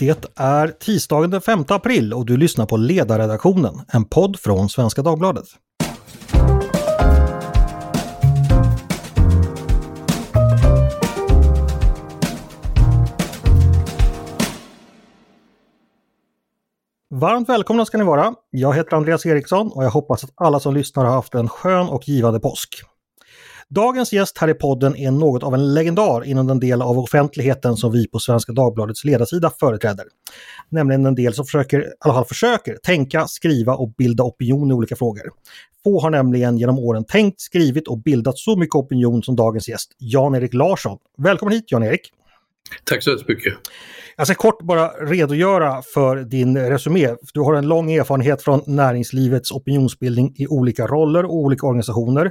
Det är tisdagen den 5 april och du lyssnar på Ledarredaktionen, en podd från Svenska Dagbladet. Varmt välkomna ska ni vara. Jag heter Andreas Eriksson och jag hoppas att alla som lyssnar har haft en skön och givande påsk. Dagens gäst här i podden är något av en legendar inom den del av offentligheten som vi på Svenska Dagbladets ledarsida företräder. Nämligen den del som försöker tänka, skriva och bilda opinion i olika frågor. Få har nämligen genom åren tänkt, skrivit och bildat så mycket opinion som dagens gäst, Jan-Erik Larsson. Välkommen hit Jan-Erik! Tack så mycket. Jag ska kort bara redogöra för din resumé. Du har en lång erfarenhet från näringslivets opinionsbildning i olika roller och olika organisationer.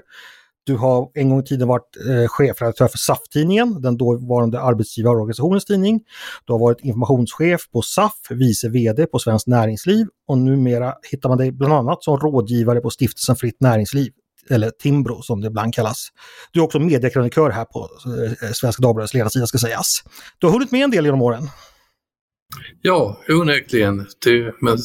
Du har en gång i tiden varit chefredaktör för SAF-tidningen, den dåvarande arbetsgivarorganisationens tidning. Du har varit informationschef på SAF, vice vd på Svenskt Näringsliv och numera hittar man dig bland annat som rådgivare på Stiftelsen Fritt Näringsliv, eller Timbro som det ibland kallas. Du är också mediekrönikör här på Svenska Dagbladets ledarsida ska sägas. Du har hunnit med en del genom åren. Ja, onekligen. Men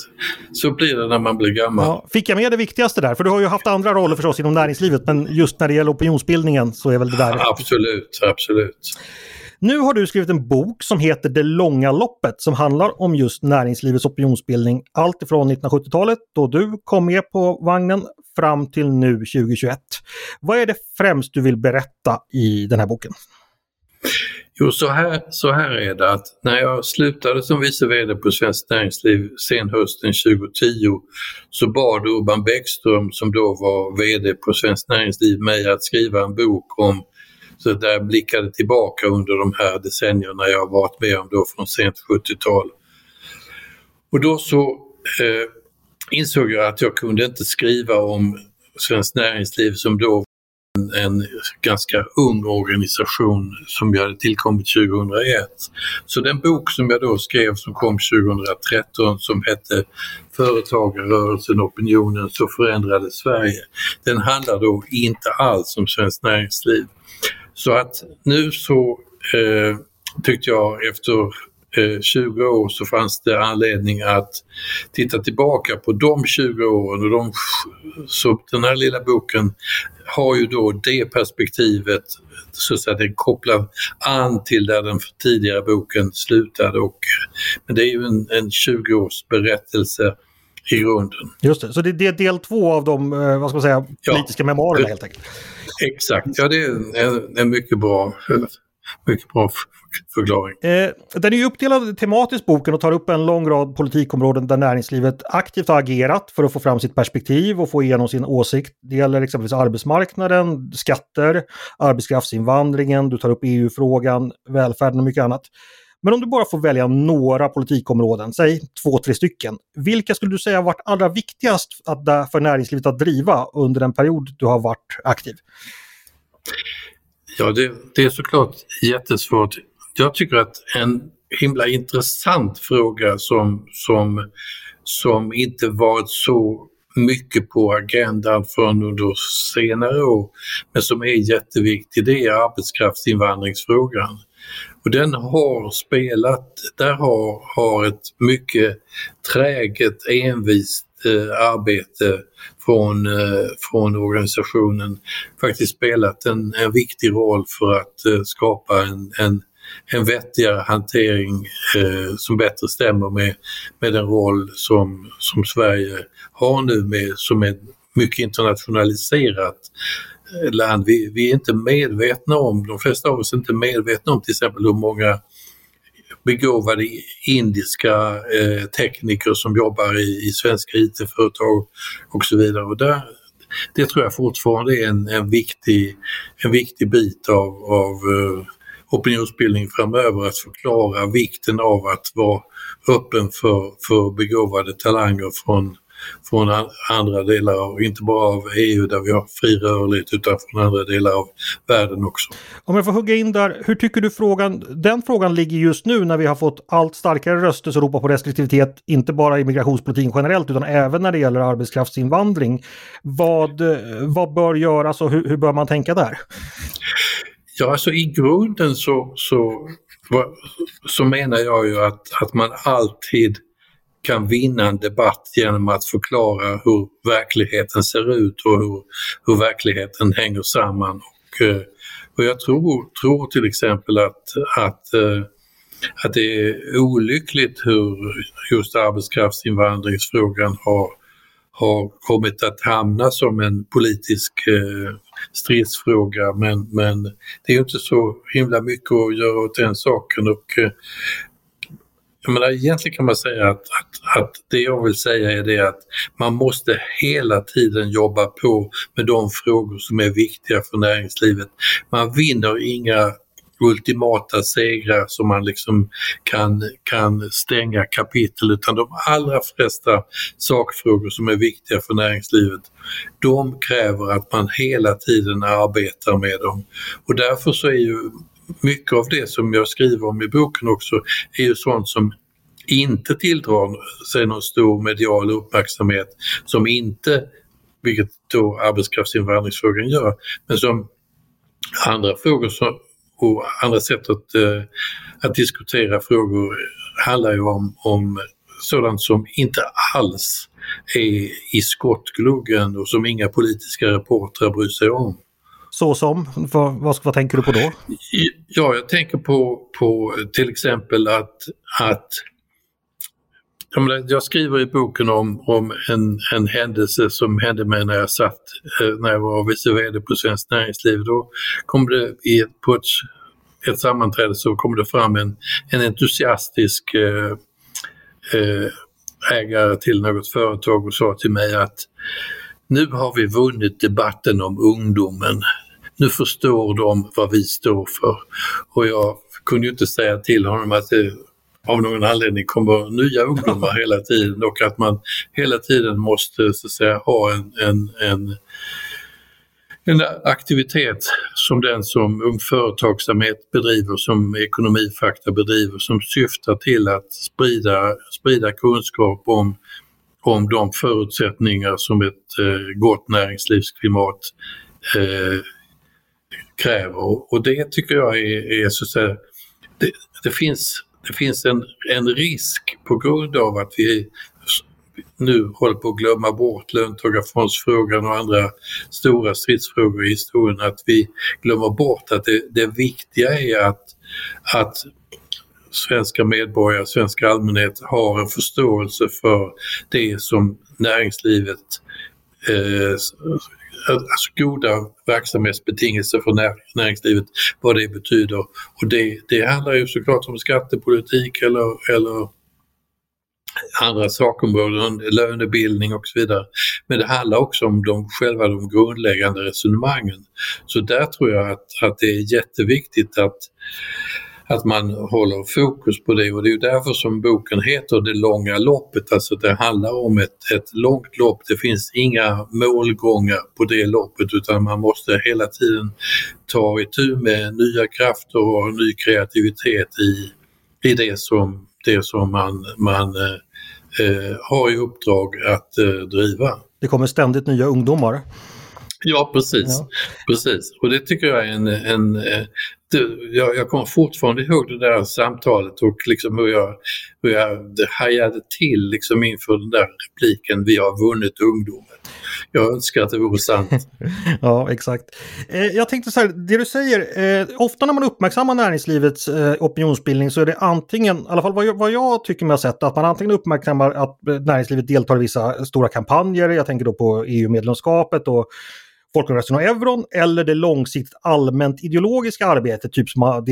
så blir det när man blir gammal. Ja, fick jag med det viktigaste där? För du har ju haft andra roller förstås inom näringslivet, men just när det gäller opinionsbildningen så är väl det där... Ja, absolut, absolut. Nu har du skrivit en bok som heter Det långa loppet som handlar om just näringslivets opinionsbildning allt ifrån 1970-talet då du kom med på vagnen fram till nu 2021. Vad är det främst du vill berätta i den här boken? Jo, så här är det att när jag slutade som vice vd på Svenskt Näringsliv sen hösten 2010 så bad Urban Bäckström som då var vd på Svenskt Näringsliv mig att skriva en bok om så där jag blickade tillbaka under de här decennierna jag har varit med om då från sent 70-tal. Och då så insåg jag att jag kunde inte skriva om Svenskt Näringsliv som då en ganska ung organisation som jag hade tillkommit 2001. Så den bok som jag då skrev som kom 2013 som hette Företagarörelsen och opinionen så förändrade Sverige. Den handlar då inte alls om Svenskt Näringsliv. Så att nu så tyckte jag efter 20 år så fanns det anledning att titta tillbaka på de 20 åren och så den här lilla boken har ju då det perspektivet så att den kopplar an till där den tidigare boken slutade men det är ju en 20-års berättelse i grunden. Just det, så det är del 2 av de politiska memoarerna helt enkelt. Exakt, ja det är en mycket bra förklaring. Den är ju uppdelad tematiskt boken och tar upp en lång rad politikområden där näringslivet aktivt har agerat för att få fram sitt perspektiv och få igenom sin åsikt. Det gäller exempelvis arbetsmarknaden, skatter, arbetskraftsinvandringen, du tar upp EU-frågan, välfärden och mycket annat. Men om du bara får välja några politikområden, säg 2-3 stycken, vilka skulle du säga har varit allra viktigast för näringslivet att driva under den period du har varit aktiv? Ja, det är såklart jättesvårt. Jag tycker att en himla intressant fråga som inte varit så mycket på agendan förrän under senare år, men som är jätteviktig, det är arbetskraftsinvandringsfrågan. Och den har har ett mycket träget, envist arbete från organisationen faktiskt spelat en viktig roll för att skapa en vettigare hantering som bättre stämmer med den roll som Sverige har nu som är mycket internationaliserat land. Vi är inte medvetna om, de flesta av oss är inte medvetna om till exempel hur många begåvade indiska tekniker som jobbar i svenska IT-företag och så vidare. Och det tror jag fortfarande är en viktig bit av opinionsbildning framöver, att förklara vikten av att vara öppen för begåvade talanger från andra delar, inte bara av EU där vi har fri rörlighet utan från andra delar av världen också. Om jag får hugga in där, hur tycker du den frågan ligger just nu när vi har fått allt starkare röster som ropar på restriktivitet, inte bara i migrationspolitiken generellt utan även när det gäller arbetskraftsinvandring. Vad bör göras och hur bör man tänka där? Ja, alltså i grunden så så menar jag ju att man alltid kan vinna en debatt genom att förklara hur verkligheten ser ut och hur verkligheten hänger samman. Och jag tror till exempel att det är olyckligt hur just arbetskraftsinvandringsfrågan har kommit att hamna som en politisk stridsfråga, men det är ju inte så himla mycket att göra åt den saken. Och jag menar, egentligen kan man säga att det jag vill säga är det att man måste hela tiden jobba på med de frågor som är viktiga för näringslivet. Man vinner inga ultimata segrar som man liksom kan stänga kapitel, utan de allra flesta sakfrågor som är viktiga för näringslivet, de kräver att man hela tiden arbetar med dem. Och därför så är ju mycket av det som jag skriver om i boken också är ju sånt som inte tilldrar sig någon stor medial uppmärksamhet, som inte, vilket då arbetskraftsinvandringsfrågan gör, men som andra frågor som, och andra sätt att diskutera frågor handlar ju om sådant som inte alls är i skottgluggen och som inga politiska reportrar bryr sig om. Vad tänker du på då? Ja, jag tänker på till exempel att jag skriver i boken om en händelse som hände mig när jag var vice vd på Svenskt Näringsliv. Då kom det på ett sammanträde, så kom det fram en entusiastisk ägare till något företag och sa till mig att nu har vi vunnit debatten om ungdomen. Nu förstår de vad vi står för. Och jag kunde ju inte säga till honom att det av någon anledning kommer nya ungdomar hela tiden, och att man hela tiden måste så att säga ha en aktivitet som den som Ung Företagsamhet bedriver, som Ekonomifakta bedriver, som syftar till att sprida kunskap om de förutsättningar som ett gott näringslivsklimat kräver. Och det tycker jag är så att säga, det finns en risk på grund av att vi nu håller på att glömma bort löntagarfondsfrågan och andra stora stridsfrågor i historien, att vi glömmer bort att det viktiga är att svenska medborgare, svenska allmänhet har en förståelse för det som näringslivet, alltså goda verksamhetsbetingelser för näringslivet, vad det betyder. Och det handlar ju såklart om skattepolitik eller andra sakområden, lönebildning och så vidare. Men det handlar också om de grundläggande resonemangen. Så där tror jag att det är jätteviktigt att man håller fokus på det, och det är ju därför som boken heter Det långa loppet. Alltså det handlar om ett långt lopp, det finns inga målgångar på det loppet, utan man måste hela tiden ta itu med nya krafter och ny kreativitet i det som man har i uppdrag att driva. Det kommer ständigt nya ungdomar. Ja, precis. Och det tycker jag är jag kommer fortfarande ihåg det där samtalet och liksom hur jag hajade till liksom inför den där repliken: vi har vunnit ungdomen. Jag önskar att det vore sant. Ja, exakt. Jag tänkte så här, det du säger, ofta när man uppmärksammar näringslivets opinionsbildning så är det antingen, i alla fall vad jag tycker mig ha sett, att man antingen uppmärksammar att näringslivet deltar i vissa stora kampanjer, jag tänker då på EU-medlemskapet och folkomröstningen om euron, eller det långsiktigt allmänt ideologiska arbetet, typ som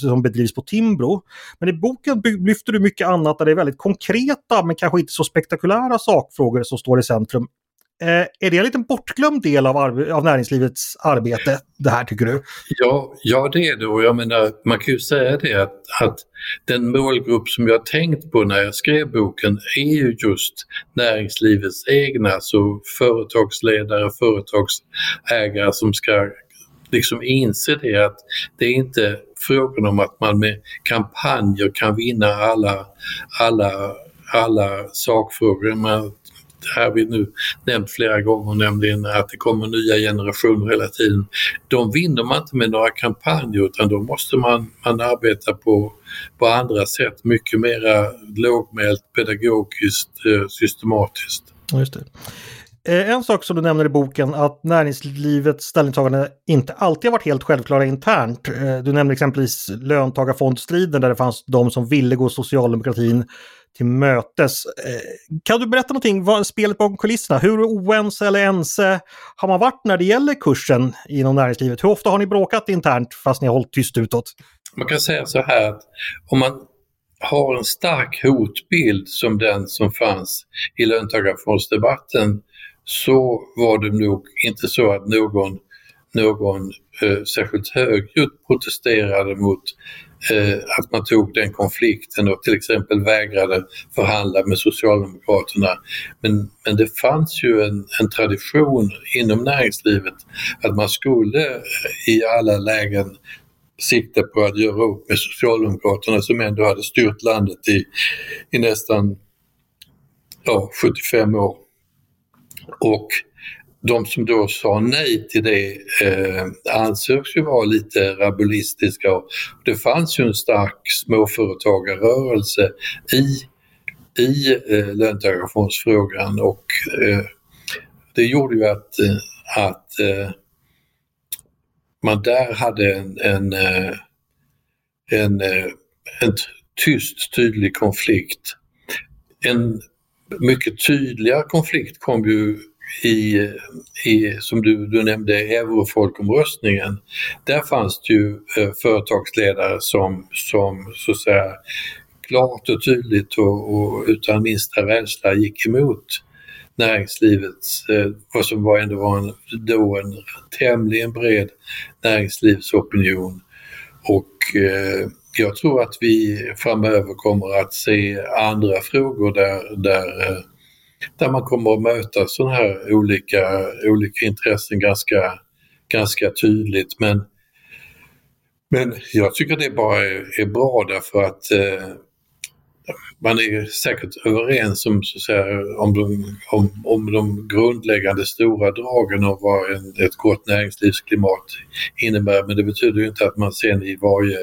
som bedrivs på Timbro. Men i boken lyfter du mycket annat där det är väldigt konkreta men kanske inte så spektakulära sakfrågor som står i centrum. Är det en liten bortglömd del av näringslivets arbete, det här, tycker du? Ja, det är det. Och jag menar, man kan ju säga det att den målgrupp som jag tänkt på när jag skrev boken är ju just näringslivets egna, alltså företagsledare, företagsägare som ska liksom inse det, att det är inte frågan om att man med kampanjer kan vinna alla sakfrågor. Man här vi nu nämnt flera gånger, nämligen att det kommer nya generationer hela tiden. De vinner man inte med några kampanjer, utan då måste man arbeta på andra sätt, mycket mera lågmält, pedagogiskt, systematiskt. Just det. En sak som du nämner i boken, att näringslivets ställningstagande inte alltid har varit helt självklara internt. Du nämner exempelvis löntagarfondstriden där det fanns de som ville gå socialdemokratin till mötes. Kan du berätta någonting om spelet bakom kulisserna? Hur oense eller ense har man varit när det gäller kursen inom näringslivet? Hur ofta har ni bråkat internt fast ni har hållit tyst utåt? Man kan säga så här att om man har en stark hotbild som den som fanns i löntagarfondsdebatten, så var det nog inte så att någon särskilt högljutt protesterade mot att man tog den konflikten och till exempel vägrade förhandla med Socialdemokraterna. Men det fanns ju en tradition inom näringslivet att man skulle i alla lägen sikta på att göra upp med Socialdemokraterna, som ändå hade styrt landet i nästan 75 år. Och de som då sa nej till det ansågs ju vara lite rabulistiska. Det fanns ju en stark småföretagarrörelse i löntagarfondsfrågan, och det gjorde ju att man där hade en tyst, tydlig konflikt. En mycket tydliga konflikt kom ju i som du nämnde, eurofolkomröstningen. Där fanns det ju företagsledare som så att säga klart och tydligt och utan minsta rädsla gick emot näringslivets, vad som var ändå var en tämligen bred näringslivsopinion. Och jag tror att vi framöver kommer att se andra frågor där man kommer att möta sådana här olika intressen ganska tydligt. Men jag tycker det bara är bra, därför att man är säkert överens om, så att säga, om de grundläggande stora dragen av vad ett gott näringslivsklimat innebär. Men det betyder ju inte att man sen i varje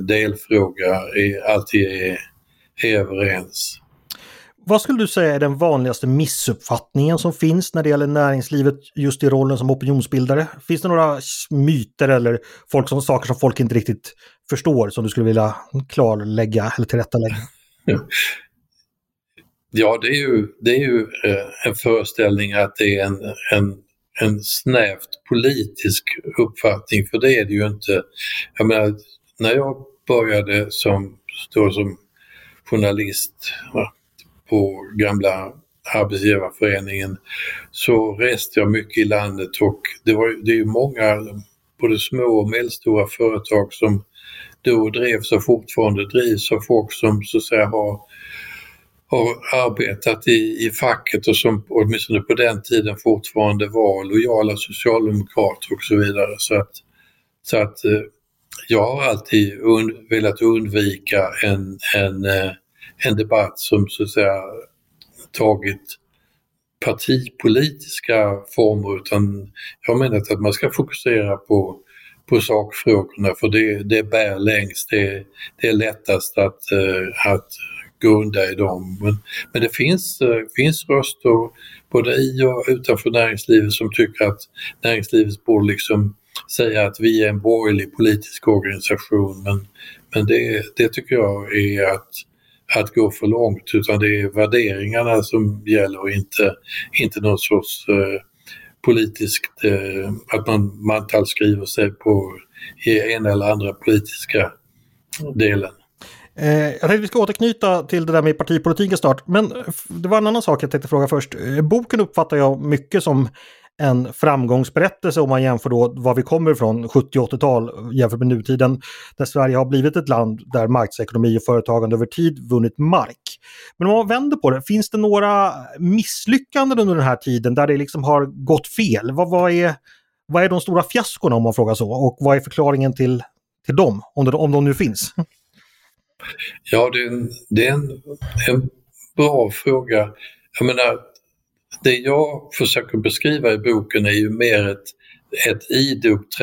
delfråga alltid är överens. Vad skulle du säga är den vanligaste missuppfattningen som finns när det gäller näringslivet just i rollen som opinionsbildare? Finns det några myter eller saker som folk inte riktigt förstår som du skulle vilja klarlägga eller tillrättalägga? Ja, det är ju en föreställning att det är en snävt politisk uppfattning, för det är det ju inte. Jag menar, när jag började som journalist på gamla Arbetsgivarföreningen, så reste jag mycket i landet, och det är ju många både små och medelstora företag som då drevs och fortfarande drivs av folk som så att säga har arbetat i facket och som åtminstone på den tiden fortfarande var lojala socialdemokrater och så vidare. Så att jag har alltid velat undvika en debatt som så att säga tagit partipolitiska former, utan jag menar att man ska fokusera på sakfrågorna, för det bär längst, det är lättast att grunda i dem. Men det finns röster både i och utanför näringslivet som tycker att näringslivet borde liksom säga att vi är en borgerlig politisk organisation, men det tycker jag är att gå för långt, utan det är värderingarna som gäller och inte någon sorts politiskt, att man mantalskriver sig på i en eller andra politiska delen. Jag tänkte att vi ska återknyta till det där med partipolitiken snart, men det var en annan sak jag tänkte fråga först. Boken uppfattar jag mycket som en framgångsberättelse om man jämför då var vi kommer från 70- och 80-tal jämfört med nutiden, där Sverige har blivit ett land där marknadsekonomi och företagande över tid vunnit mark. Men om man vänder på det, finns det några misslyckanden under den här tiden där det liksom har gått fel? Vad är de stora fiaskorna, om man frågar så, och vad är förklaringen till dem, om de nu finns? Ja, det är en bra fråga. Jag menar, det jag försöker beskriva i boken är ju mer ett idogt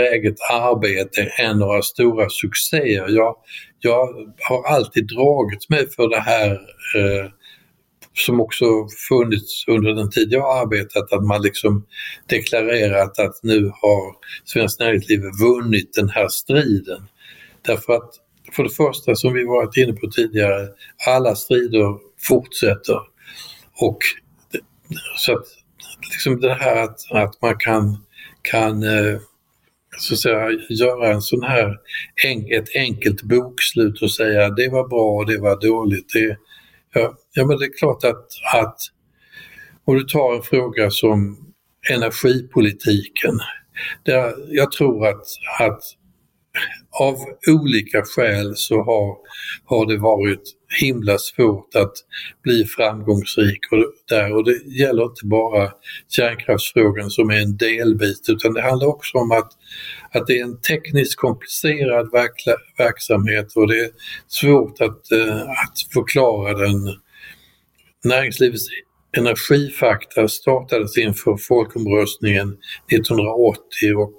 arbete än några stora succéer. Jag har alltid dragit mig för det här som också funnits under den tid jag har arbetat, att man liksom deklarerat att nu har Svenskt Näringsliv vunnit den här striden. Därför att för det första, som vi varit inne på tidigare, alla strider fortsätter. Och så att liksom det här att man kan så att säga, göra en sån här ett enkelt bokslut och säga det var bra och det var dåligt. Ja, men det är klart att om du tar en fråga som energipolitiken, där jag tror att av olika skäl så har det varit himla svårt att bli framgångsrik och det gäller inte bara kärnkraftsfrågan som är en delbit, utan det handlar också om att det är en tekniskt komplicerad verksamhet och det är svårt att förklara den. Näringslivets energifakta startades inför folkomröstningen 1980 och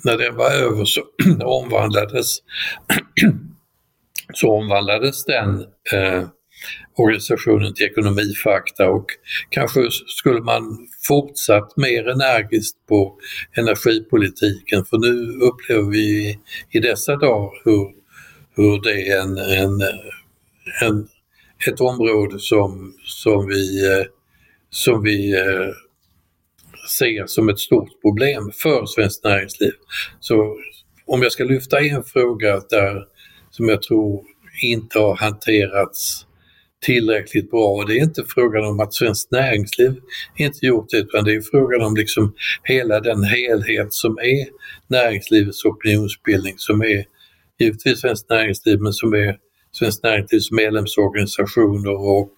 när den var över så omvandlades den organisationen till ekonomifakta, och kanske skulle man fortsatt mer energiskt på energipolitiken, för nu upplever vi i dessa dagar hur det är ett område som vi ser som ett stort problem för Svenskt Näringsliv. Så om jag ska lyfta en fråga där som jag tror inte har hanterats tillräckligt bra. Det är inte frågan om att Svenskt Näringsliv inte gjort det, utan det är frågan om liksom hela den helhet som är näringslivets opinionsbildning, som är givetvis Svenskt Näringsliv, men som är Svenskt Näringslivs medlemsorganisationer och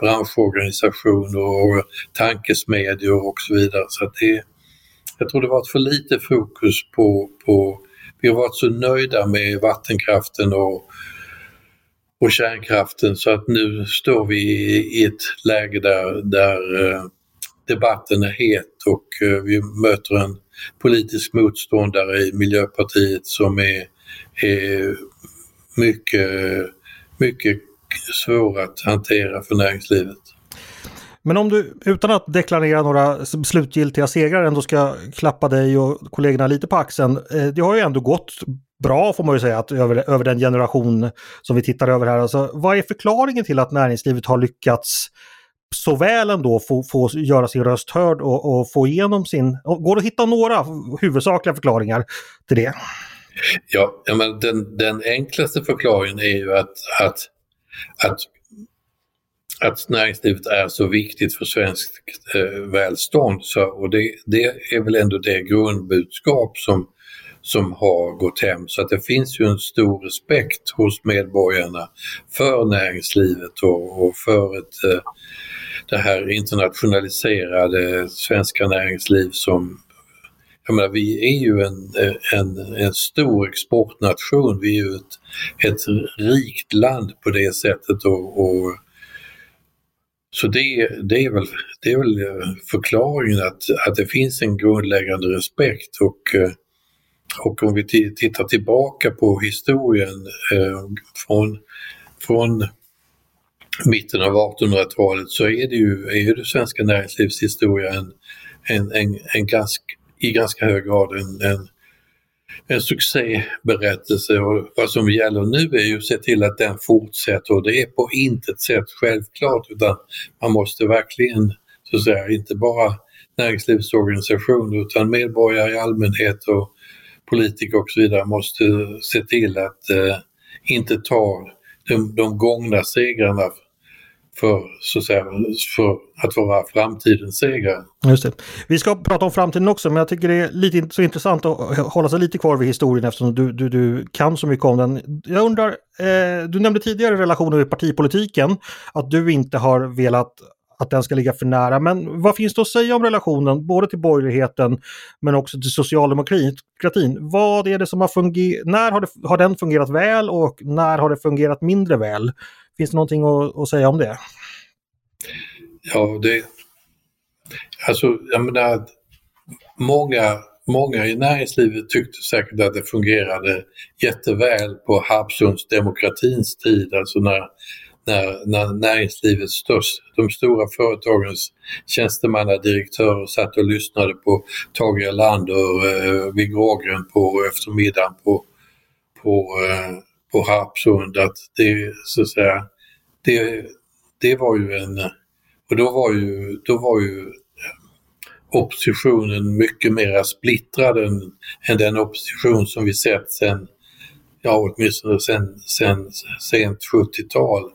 branschorganisationer och tankesmedier och så vidare. Så att jag tror det var för lite fokus på vi har varit så nöjda med vattenkraften och kärnkraften, så att nu står vi i ett läge där debatten är het och vi möter en politisk motståndare i Miljöpartiet som är mycket, mycket svår att hantera för näringslivet. Men om du, utan att deklarera några slutgiltiga segrar, ändå ska klappa dig och kollegorna lite på axeln. Det har ju ändå gått bra, får man ju säga, att över den generation som vi tittar över här. Alltså, vad är förklaringen till att näringslivet har lyckats så väl ändå få göra sin röst hörd och få igenom sin... Går det att hitta några huvudsakliga förklaringar till det? Ja, men den enklaste förklaringen är ju att näringslivet är så viktigt för svenskt välstånd, och det är väl ändå det grundbudskap som har gått hem. Så att det finns ju en stor respekt hos medborgarna för näringslivet och för det här internationaliserade svenska näringsliv som... Jag menar, vi är ju en stor exportnation, vi är ju ett rikt land på det sättet och så det är väl förklaringen att det finns en grundläggande respekt, och om vi tittar tillbaka på historien från mitten av 1800-talet, så är ju det svenska näringslivets historia en ganska hög grad en succéberättelse, och vad som gäller nu är ju att se till att den fortsätter, och det är på intet sätt självklart, utan man måste verkligen, så att säga, inte bara näringslivsorganisationer utan medborgare i allmänhet och politiker och så vidare måste se till att inte ta de gångna segrarna för att vara framtidens segrare. Just det. Vi ska prata om framtiden också, men jag tycker det är lite så intressant att hålla sig lite kvar vid historien, eftersom du kan så mycket om den. Jag undrar, du nämnde tidigare relationer i partipolitiken, att du inte har velat att den ska ligga för nära, men vad finns det att säga om relationen både till borgerligheten men också till socialdemokratin? Vad är det som har fungerat, när har den fungerat väl och när har det fungerat mindre väl? Finns det någonting att säga om det? Ja, det... Alltså, jag menar, många i näringslivet tyckte säkert att det fungerade jätteväl på Harpsunds demokratins tid, alltså när näringslivets de stora företagens tjänstemannadirektörer satt och lyssnade på Tage Erlander och Viggo Ågren på eftermiddagen på Harpsund, att det, så att säga, det var ju en... Och då var ju oppositionen mycket mer splittrad än den opposition som vi sett åtminstone sen sent 70-tal.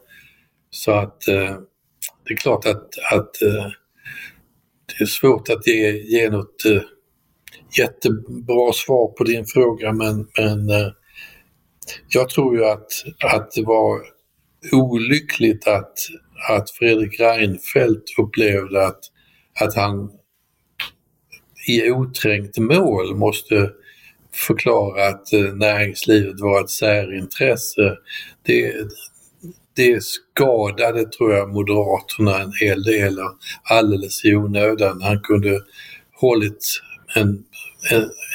Så att det är klart att det är svårt att ge något jättebra svar på din fråga, men jag tror ju att det var olyckligt att Fredrik Reinfeldt upplevde att han i oträngt mål måste förklara att näringslivet var ett särintresse. Det skadade, tror jag, Moderaterna en hel del, alldeles i onödan. Han kunde hållit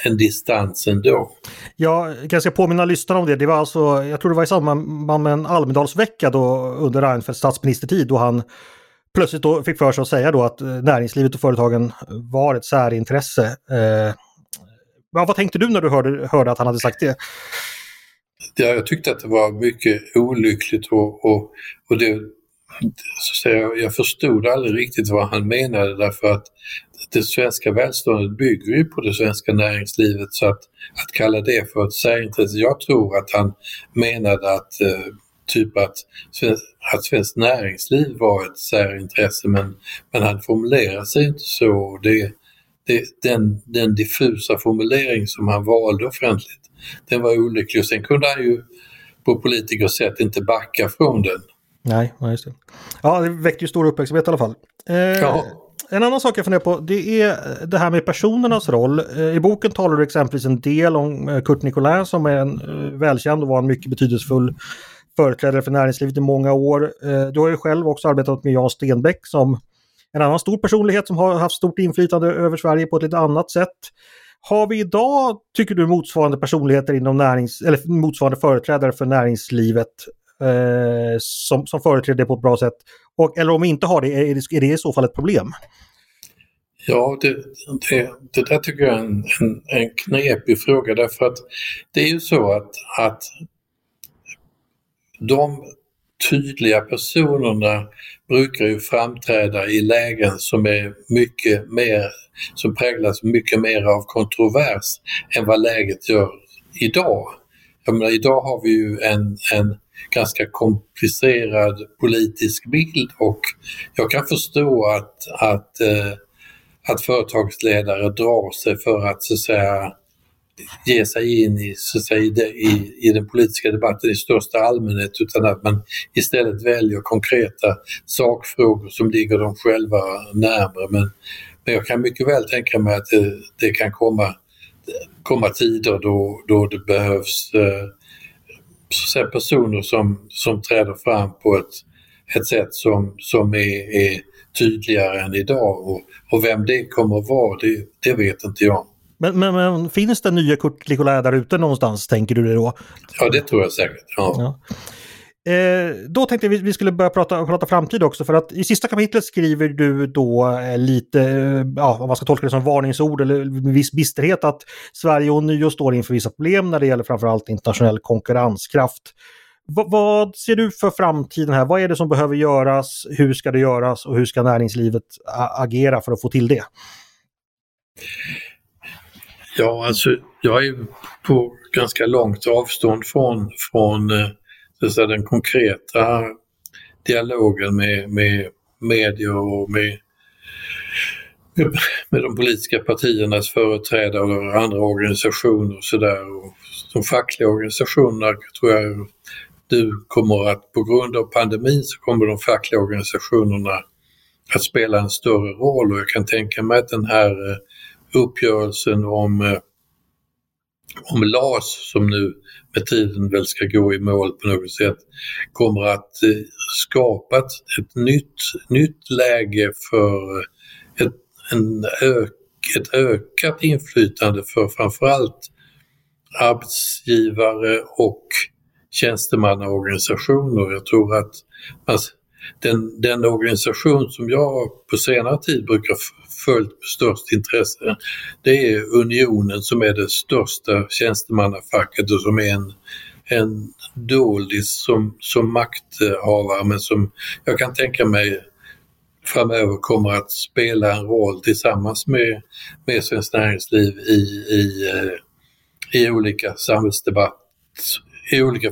en distans ändå. Jag kanske ska påminna lyssnarna om det. Det var alltså, jag tror det var i samband med en Almedalsvecka då, under Reinfeldts statsministertid, då han plötsligt då fick för sig att säga då att näringslivet och företagen var ett särintresse. Vad tänkte du när du hörde att han hade sagt det? Ja, jag tyckte att det var mycket olyckligt och det, så att säga, jag förstod aldrig riktigt vad han menade, därför att det svenska välståndet bygger ju på det svenska näringslivet, så att kalla det för ett särintresse. Jag tror att han menade att att svenskt näringsliv var ett särintresse, men han formulerade sig inte så. Den diffusa formulering som han valde offentligt, den var olycklig, och sen kunde han ju på politikers sätt inte backa från den. Nej, just det. Ja, det väckte ju stor uppmärksamhet i alla fall. Ja. En annan sak jag funderar på, det är det här med personernas roll. I boken talar du exempelvis en del om Kurt Nicolain, som är en välkänd och var en mycket betydelsefull företrädare för näringslivet i många år. Du har ju själv också arbetat med Jan Stenbeck, som en annan stor personlighet som har haft stort inflytande över Sverige på ett lite annat sätt. Har vi idag, tycker du, motsvarande personligheter inom eller motsvarande företrädare för näringslivet som företräder det på ett bra sätt? Eller om vi inte har det, är det i så fall ett problem? Ja, det där tycker jag är en knepig fråga, därför att det är ju så att de tydliga personerna brukar ju framträda i lägen som är mycket mer, som präglas mycket mer av kontrovers än vad läget gör idag. Jag menar, idag har vi ju en ganska komplicerad politisk bild, och jag kan förstå att företagsledare drar sig för att, så att säga, ge sig in i, så att säga, i den politiska debatten i största allmänhet, utan att man istället väljer konkreta sakfrågor som ligger dem själva närmare. Men jag kan mycket väl tänka mig att det kan komma tider då det behövs så att personer som träder fram på ett sätt som är tydligare än idag, och vem det kommer att vara, det vet inte jag. Men finns det nya Kurt Nicolain där ute någonstans, tänker du det då? Ja, det tror jag säkert, ja. Då tänkte vi skulle börja prata framtid också, för att i sista kapitlet skriver du då lite, om man ska tolka det som varningsord eller med viss bisterhet, att Sverige ånyo står inför vissa problem när det gäller framförallt internationell konkurrenskraft. Vad ser du för framtiden här? Vad är det som behöver göras? Hur ska det göras? Och hur ska näringslivet agera för att få till det? Ja, alltså jag är på ganska långt avstånd från så den konkreta dialogen med medier och med de politiska partiernas företrädare och andra organisationer och sådär. De fackliga organisationerna, tror jag, du kommer att, på grund av pandemin, så kommer de fackliga organisationerna att spela en större roll, och jag kan tänka mig att den här uppgörelsen om LAS som nu med tiden väl ska gå i mål på något sätt, kommer att skapa ett nytt läge för ett ökat inflytande för framförallt arbetsgivare och tjänstemannaorganisationer. Jag tror att den organisation som jag på senare tid brukar följt med störst intresse, det är Unionen, som är det största tjänstemannafacket och som är en doldis som makthavare, men som jag kan tänka mig framöver kommer att spela en roll tillsammans med Svenskt Näringsliv i olika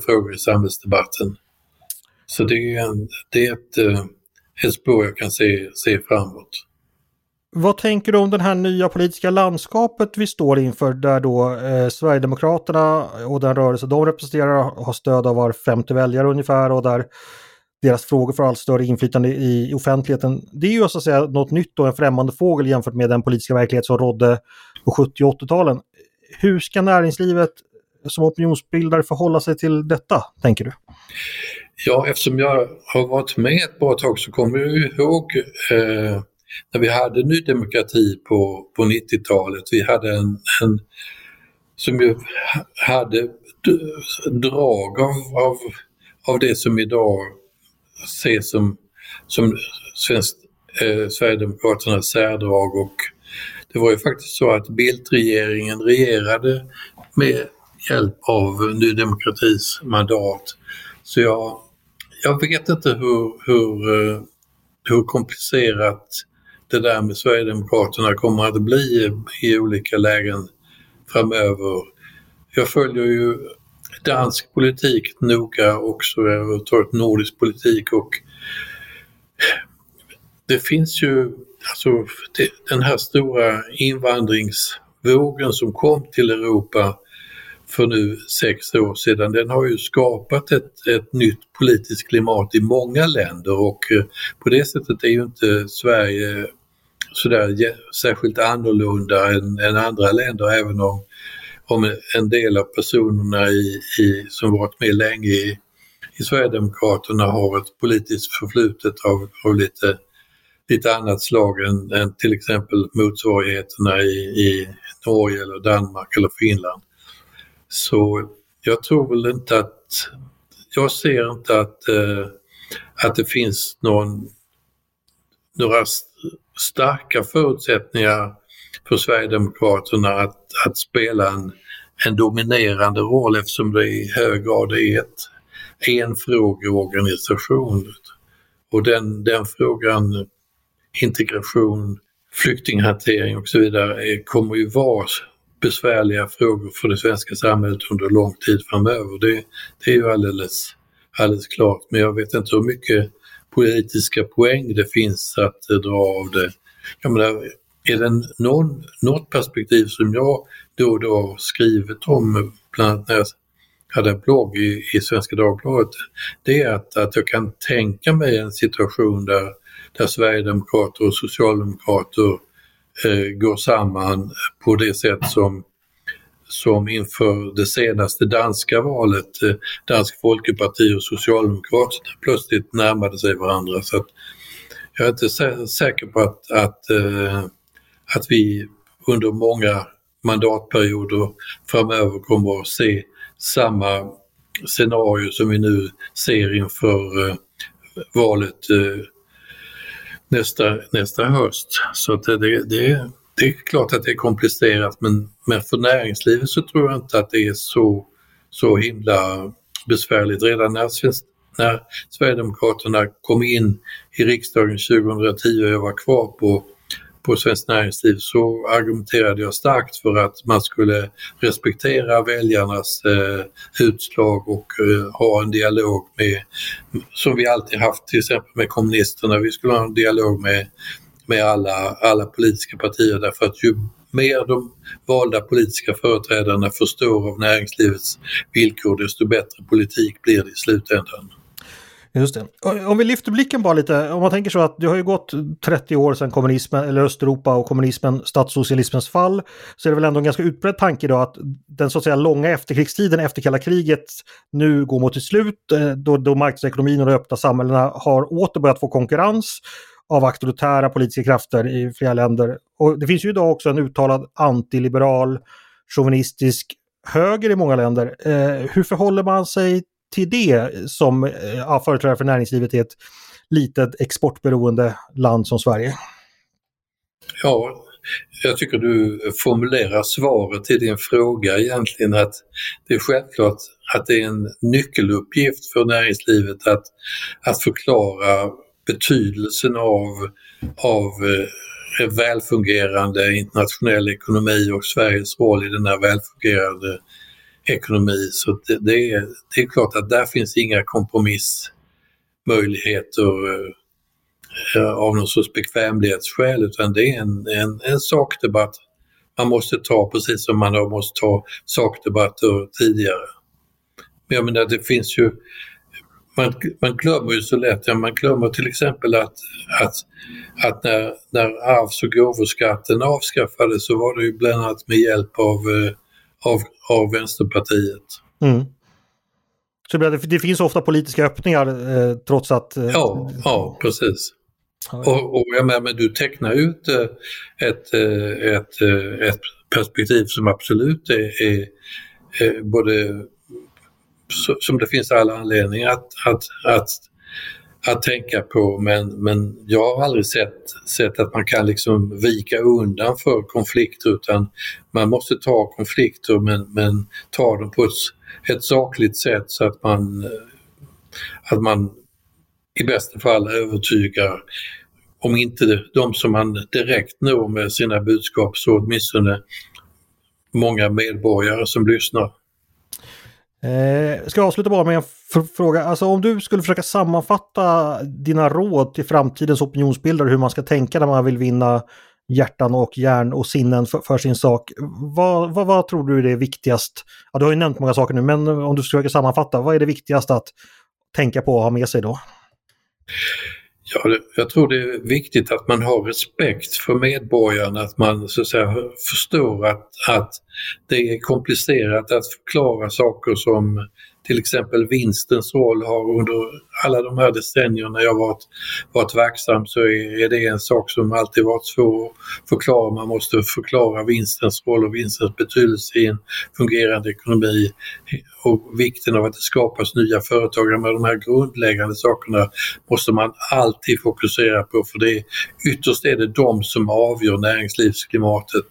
frågor i samhällsdebatten. Så det är ett spår jag kan se framåt. Vad tänker du om det här nya politiska landskapet vi står inför, där då Sverigedemokraterna och den rörelse de representerar har stöd av var 50 väljare ungefär, och där deras frågor får allt större inflytande i offentligheten. Det är ju så att säga något nytt och en främmande fågel jämfört med den politiska verklighet som rådde på 70- och 80-talen. Hur ska näringslivet som opinionsbildare förhålla sig till detta, tänker du? Ja, eftersom jag har varit med ett bra tag så kommer jag ihåg när vi hade Nydemokrati på 90-talet. Vi hade en som ju hade drag av det som idag ses som Sverigedemokraternas särdrag, och det var ju faktiskt så att Bildt-regeringen regerade med hjälp av Nydemokratis mandat. Så jag vet inte hur komplicerat det där med Sverigedemokraterna kommer att bli i olika lägen framöver. Jag följer ju dansk politik noga också, jag har tagit nordisk politik, och det finns ju den här stora invandringsvågen som kom till Europa för nu 6 år sedan, den har ju skapat ett nytt politiskt klimat i många länder, och på det sättet är ju inte Sverige sådär särskilt annorlunda än andra länder, även om en del av personerna som varit med länge i Sverigedemokraterna har ett politiskt förflutet av lite annat slag än till exempel motsvarigheterna i Norge eller Danmark eller Finland. Så jag tror väl inte att det finns några starka förutsättningar för Sverigedemokraterna att spela en dominerande roll, eftersom det i hög grad är en frågeorganisation. Och den frågan, integration, flyktinghantering och så vidare, kommer ju vara besvärliga frågor för det svenska samhället under lång tid framöver. Det är ju alldeles klart, men jag vet inte hur mycket politiska poäng det finns att dra av det. Jag menar, är det något perspektiv som jag då och då har skrivit om, bland annat när jag hade en blogg i Svenska Dagbladet, det är att jag kan tänka mig en situation där Sverigedemokrater och Socialdemokrater går samman på det sätt som inför det senaste danska valet, Dansk Folkeparti och Socialdemokraterna plötsligt närmade sig varandra. Så att jag är inte säker på att vi under många mandatperioder framöver kommer att se samma scenario som vi nu ser inför valet nästa höst. Så att det är klart att det är komplicerat, men för näringslivet så tror jag inte att det är så himla besvärligt. Redan när Sverigedemokraterna kom in i riksdagen 2010 och jag var kvar på Svenskt Näringsliv, så argumenterade jag starkt för att man skulle respektera väljarnas utslag och ha en dialog med, som vi alltid haft till exempel med kommunisterna, vi skulle ha en dialog med alla politiska partier, därför att ju mer de valda politiska företrädarna förstår av näringslivets villkor, desto bättre politik blir det i slutändan. Just det. Om vi lyfter blicken bara lite, om man tänker så att det har ju gått 30 år sedan kommunismen, eller Östeuropa och kommunismen, statssocialismens fall, så är det väl ändå en ganska utbredd tanke då att den så att säga långa efterkrigstiden efter kalla kriget nu går mot ett slut, då marknadsekonomin och de öppna samhällena har åter börjat få konkurrens av auktoritära politiska krafter i flera länder. Och det finns ju idag också en uttalad antiliberal, chauvinistisk höger i många länder. Hur förhåller man sig till det som företrädare för näringslivet i ett litet exportberoende land som Sverige? Ja, jag tycker du formulerar svaret till din fråga egentligen att det är självklart att det är en nyckeluppgift för näringslivet att förklara betydelsen av en välfungerande internationell ekonomi och Sveriges roll i den här välfungerande ekonomi. Så det är klart att där finns inga kompromissmöjligheter av någon sorts bekvämlighetsskäl, utan det är en sakdebatt man måste ta, precis som man har måste ta sakdebatter tidigare. Men jag menar, det finns ju man glömmer ju så lätt, man glömmer till exempel att när arvs- och gåvoskatten avskaffades så var det ju bland annat med hjälp av Vänsterpartiet. Mm. Så det finns ofta politiska öppningar trots att... Ja, precis. Ja. Och jag menar, men du tecknar ut ett perspektiv som absolut är både... som det finns alla anledningar att tänka på, men jag har aldrig sett att man kan liksom vika undan för konflikter, utan man måste ta konflikter men ta dem på ett sakligt sätt så att man i bästa fall övertygar, om inte de som man direkt når med sina budskap så åtminstone många medborgare som lyssnar. Ska jag avsluta bara med en fråga. Alltså, om du skulle försöka sammanfatta dina råd till framtidens opinionsbildare, hur man ska tänka när man vill vinna hjärtan och hjärn och sinnen för sin sak, vad tror du är viktigast? Ja, du har ju nämnt många saker nu, men om du ska försöka sammanfatta, vad är det viktigaste att tänka på och ha med sig då? Ja, jag tror det är viktigt att man har respekt för medborgarna, att man så att säga förstår att det är komplicerat att förklara saker som till exempel vinstens roll har under alla de här decennierna jag varit verksam, så är det en sak som alltid varit svår att förklara. Man måste förklara vinstens roll och vinstens betydelse i en fungerande ekonomi och vikten av att det skapas nya företag. Med de här grundläggande sakerna måste man alltid fokusera på, för det ytterst är det de som avgör näringslivsklimatet.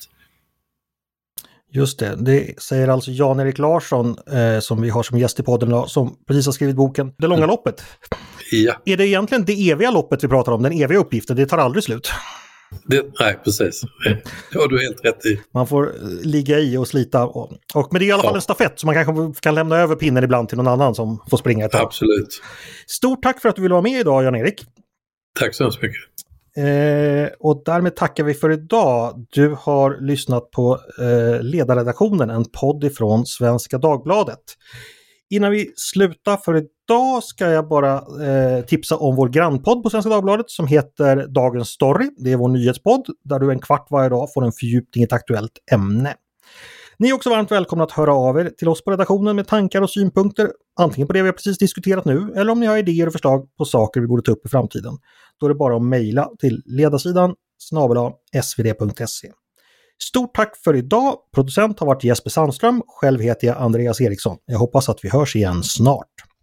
Just det, det säger alltså Jan-Erik Larsson som vi har som gäst i podden, som precis har skrivit boken Det långa loppet. Ja. Är det egentligen det eviga loppet vi pratar om, den eviga uppgiften, det tar aldrig slut? Nej, precis. Det har du helt rätt i. Man får ligga i och slita. Och men det är i alla fall en stafett, så man kanske kan lämna över pinnen ibland till någon annan som får springa ett tag. Absolut. Stort tack för att du ville vara med idag, Jan-Erik. Tack så mycket. Och därmed tackar vi för idag. Du har lyssnat på Ledarredaktionen, en podd ifrån Svenska Dagbladet. Innan vi slutar för idag ska jag bara tipsa om vår grannpodd på Svenska Dagbladet som heter Dagens Story. Det är vår nyhetspodd där du en kvart varje dag får en fördjupning i ett aktuellt ämne. Ni är också varmt välkomna att höra av er till oss på redaktionen med tankar och synpunkter, antingen på det vi precis diskuterat nu eller om ni har idéer och förslag på saker vi borde ta upp i framtiden. Då är det bara att mejla till ledarsidan @svd.se. Stort tack för idag. Producent har varit Jesper Sandström. Själv heter jag Andreas Eriksson. Jag hoppas att vi hörs igen snart.